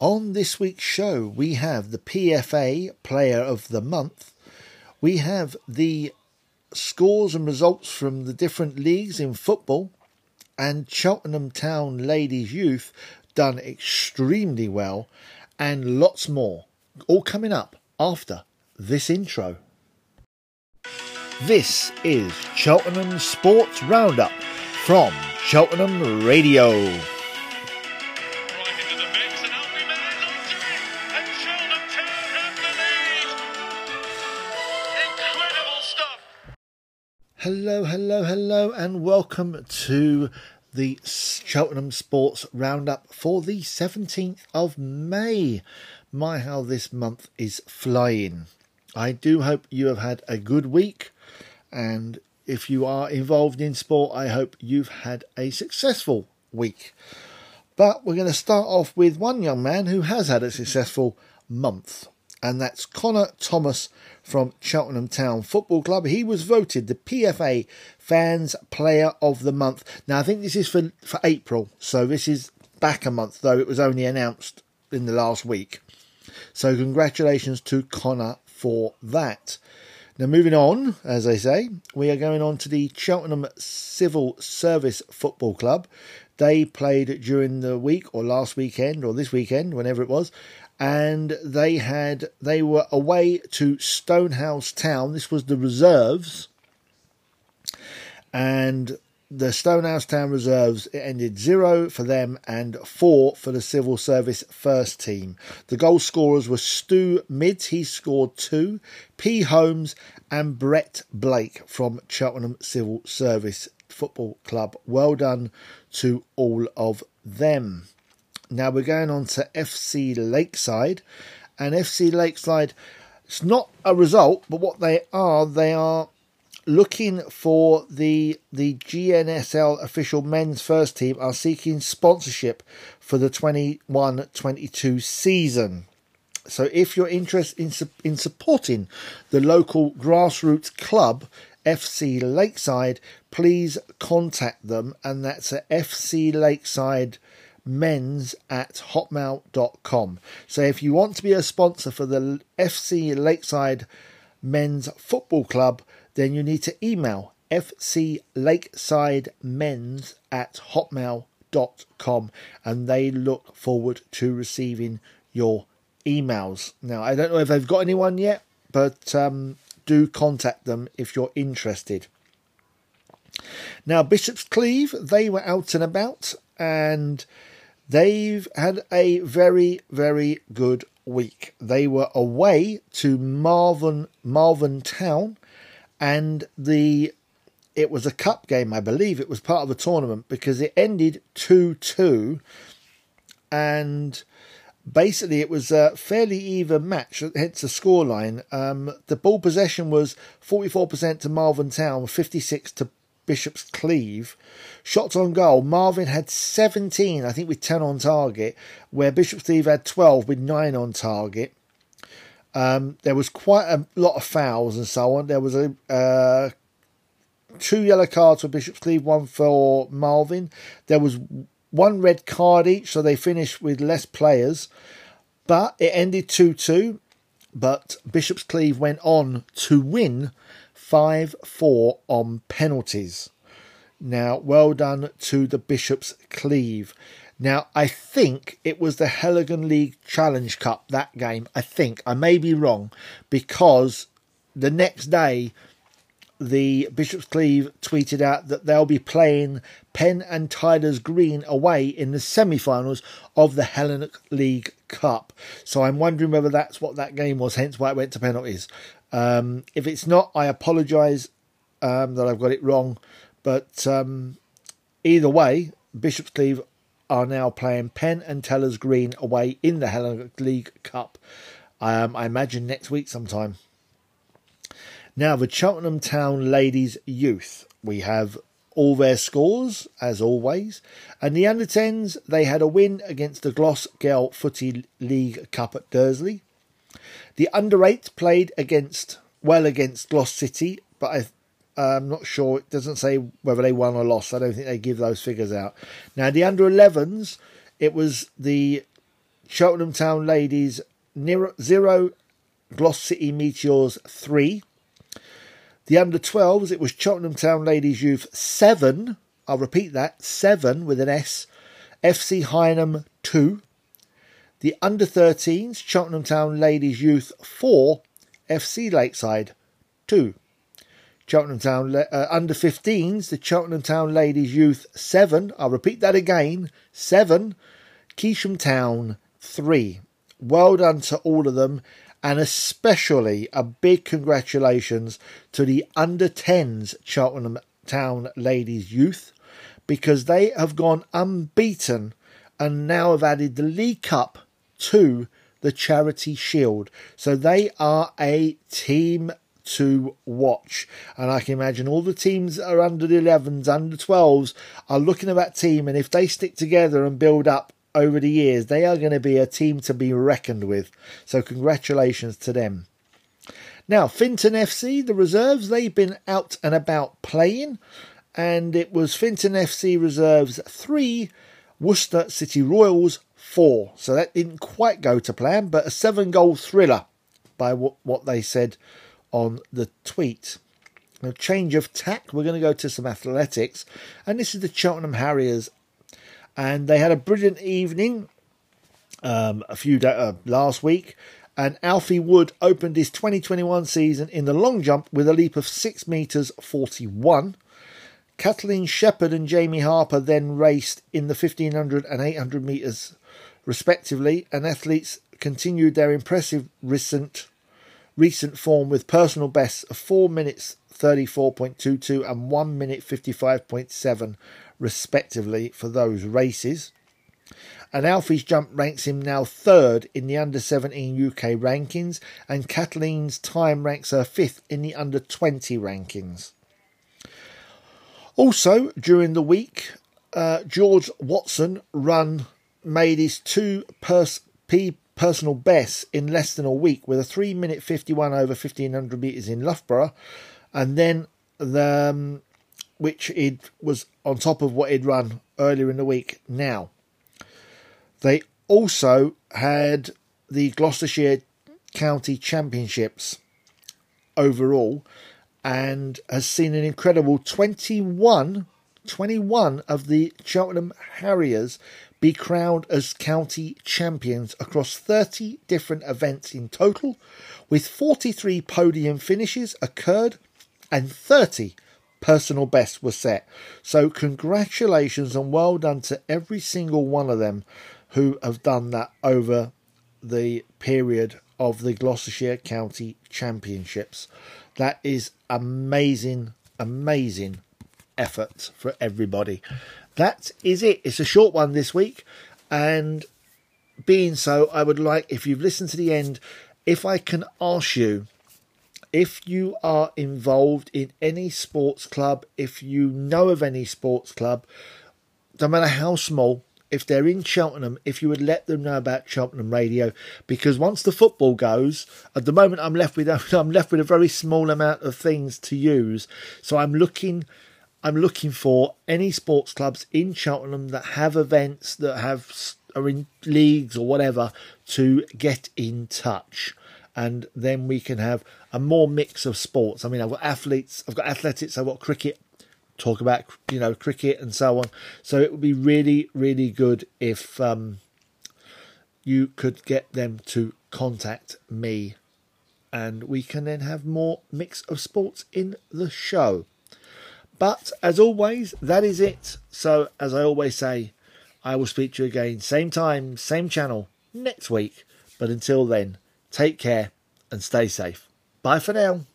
On this week's show, we have the PFA Player of the Month. We have the scores and results from the different leagues in football. And Cheltenham Town Ladies Youth done extremely well. And lots more. All coming up after this intro. This is Cheltenham Sports Roundup from Cheltenham Radio. Hello, hello, hello, and welcome to the Cheltenham Sports Roundup for the 17th of May. My, how this month is flying. I do hope you have had a good week, and if you are involved in sport, I hope you've had a successful week. But we're going to start off with one young man who has had a successful month, and that's Connor Thomas from Cheltenham Town Football Club. He was voted the PFA Fans Player of the Month. Now, I think this is for April, so this is back a month, though it was only announced in the last week. So congratulations to Connor for that. Now, moving on, as I say, we are going on to the Cheltenham Civil Service Football Club. They played during the week, or last weekend, or this weekend, whenever it was, and they were away to Stonehouse Town. This was the reserves, and the Stonehouse Town reserves, it ended 0 for them and 4 for the Civil Service first team. The goal scorers were Stu Mids, he scored 2, P. Holmes and Brett Blake from Cheltenham Civil Service Football Club. Well done to all of them. Now we're going on to FC Lakeside, and FC Lakeside, it's not a result, but what they are looking for the GNSL official men's first team, are seeking sponsorship for the 21-22 season. So if you're interested in supporting the local grassroots club, FC Lakeside, please contact them, and that's at FC Lakeside men's at hotmail.com. So if you want to be a sponsor for the FC Lakeside Men's Football Club, then you need to email FC Lakeside men's at hotmail.com, and they look forward to receiving your emails. Now, I don't know if they've got anyone yet, but do contact them if you're interested. Now, Bishops Cleeve, they were out and about, and they've had a very, very good week. They were away to Malvern Town, and it was a cup game, I believe. It was part of a tournament because it ended 2-2, and basically it was a fairly even match, hence the scoreline. The ball possession was 44% to Malvern Town, 56% to Bishops Cleeve. Shots on goal, Malvern had 17, I think, with 10 on target, where Bishops Cleeve had 12 with 9 on target. There was quite a lot of fouls and so on. There was two yellow cards for Bishops Cleeve, one for Malvern. There was one red card each, so they finished with less players. But it ended 2-2, but Bishops Cleeve went on to win 5-4 on penalties. Now, well done to the Bishops Cleeve. Now, I think it was the Heligan League Challenge Cup, that game. I think. I may be wrong, because the next day, the Bishops Cleeve tweeted out that they'll be playing Penn and Tyler's Green away in the semi-finals of the Hellenic League Cup. So I'm wondering whether that's what that game was, hence why it went to penalties. If it's not, I apologise that I've got it wrong. But either way, Bishops Cleeve are now playing Penn and Tyler's Green away in the Hellenic League Cup. I imagine next week sometime. Now, the Cheltenham Town Ladies Youth. We have all their scores, as always. And the under-10s, they had a win against the Gloss Girl Footy League Cup at Dursley. The under-8 played against Gloss City, but I'm not sure. It doesn't say whether they won or lost. I don't think they give those figures out. Now, the under-11s, it was the Cheltenham Town Ladies 0, Gloss City Meteors 3. The under-12s, it was Cheltenham Town Ladies Youth 7. I'll repeat that, 7 with an S. FC Hynam 2. The under-13s, Cheltenham Town Ladies Youth 4. FC Lakeside 2. Cheltenham Town under-15s, the Cheltenham Town Ladies Youth 7. I'll repeat that again, 7. Keysham Town 3. Well done to all of them. And especially a big congratulations to the under-10s Cheltenham Town Ladies Youth, because they have gone unbeaten and now have added the League Cup to the Charity Shield. So they are a team to watch. And I can imagine all the teams that are under the 11s, under 12s are looking at that team, and if they stick together and build up over the years, they are going to be a team to be reckoned with. So congratulations to them. Now, Finton FC, the reserves, they've been out and about playing. And it was Finton FC reserves 3, Worcester City Royals 4. So that didn't quite go to plan, but a 7-goal thriller by what they said on the tweet. Now, change of tack, we're going to go to some athletics. And this is the Cheltenham Harriers. And they had a brilliant evening last week. And Alfie Wood opened his 2021 season in the long jump with a leap of 6 metres 41. Kathleen Shepherd and Jamie Harper then raced in the 1500 and 800 metres respectively. And athletes continued their impressive recent form with personal bests of 4 minutes 34.22 and 1 minute 55.7 respectively for those races. And Alfie's jump ranks him now 3rd in the under-17 UK rankings, and Kathleen's time ranks her 5th in the under-20 rankings. Also, during the week, George Watson made his 2 personal bests in less than a week with a 3 minute 51 over 1500 metres in Loughborough, and then which it was on top of what he'd run earlier in the week. Now, they also had the Gloucestershire County Championships overall, and has seen an incredible 21 of the Cheltenham Harriers be crowned as county champions across 30 different events in total, with 43 podium finishes occurred and 30 personal bests were set. So congratulations and well done to every single one of them who have done that over the period of the Gloucestershire County Championships. That is amazing, amazing effort for everybody. That is it. It's a short one this week, and being so, I would like, if you've listened to the end, if I can ask you, if you are involved in any sports club, if you know of any sports club, no matter how small, if they're in Cheltenham, if you would let them know about Cheltenham Radio, because once the football goes, at the moment I'm left with a very small amount of things to use. So I'm looking for any sports clubs in Cheltenham that have events, that are in leagues or whatever, to get in touch. And then we can have a more mix of sports. I mean, I've got athletes, I've got athletics, I've got cricket, talk about, cricket and so on. So it would be really, really good if you could get them to contact me. And we can then have more mix of sports in the show. But as always, that is it. So as I always say, I will speak to you again, same time, same channel, next week. But until then, take care and stay safe. Bye for now.